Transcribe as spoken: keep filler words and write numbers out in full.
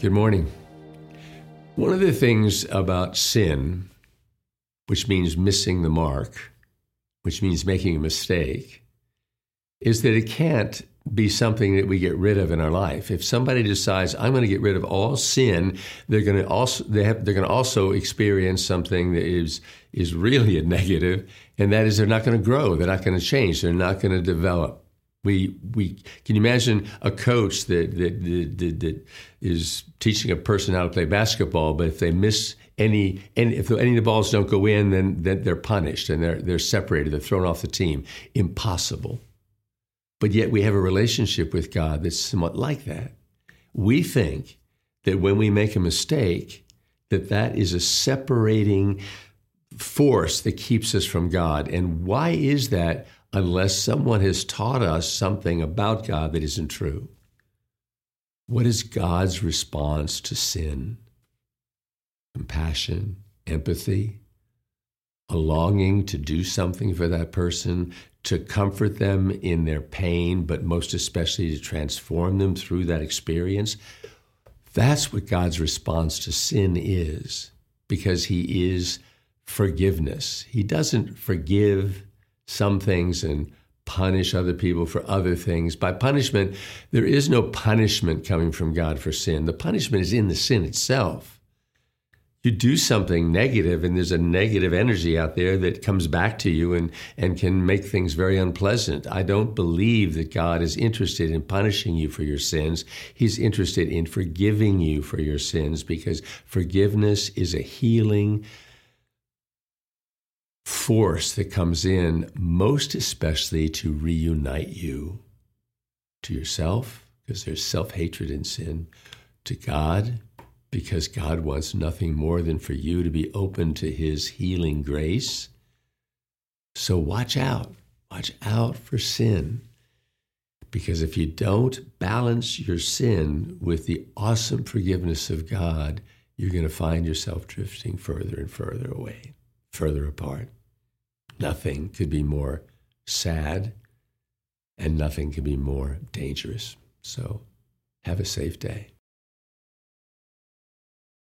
Good morning. One of the things about sin, which means missing the mark, which means making a mistake, is that it can't be something that we get rid of in our life. If somebody decides, I'm going to get rid of all sin, they're going to also they have, they're going to also experience something that is is really a negative, and that is they're not going to grow, they're not going to change, they're not going to develop. We we can you imagine a coach that that, that that is teaching a person how to play basketball, but if they miss any and if any of the balls don't go in, then then they're punished and they're they're separated, they're thrown off the team. Impossible. But yet we have a relationship with God that's somewhat like that. We think that when we make a mistake, that that is a separating force that keeps us from God. And why is that unless someone has taught us something about God that isn't true? What is God's response to sin? Compassion, empathy, a longing to do something for that person, to comfort them in their pain, but most especially to transform them through that experience. That's what God's response to sin is, because he is forgiveness. He doesn't forgive some things and punish other people for other things. By punishment, there is no punishment coming from God for sin. The punishment is in the sin itself. You do something negative, and there's a negative energy out there that comes back to you and, and can make things very unpleasant. I don't believe that God is interested in punishing you for your sins. He's interested in forgiving you for your sins, because forgiveness is a healing force that comes in, most especially to reunite you to yourself, because there's self-hatred in sin, to God, because God wants nothing more than for you to be open to his healing grace. So watch out. Watch out for sin. Because if you don't balance your sin with the awesome forgiveness of God, you're going to find yourself drifting further and further away, further apart. Nothing could be more sad, and nothing could be more dangerous. So have a safe day.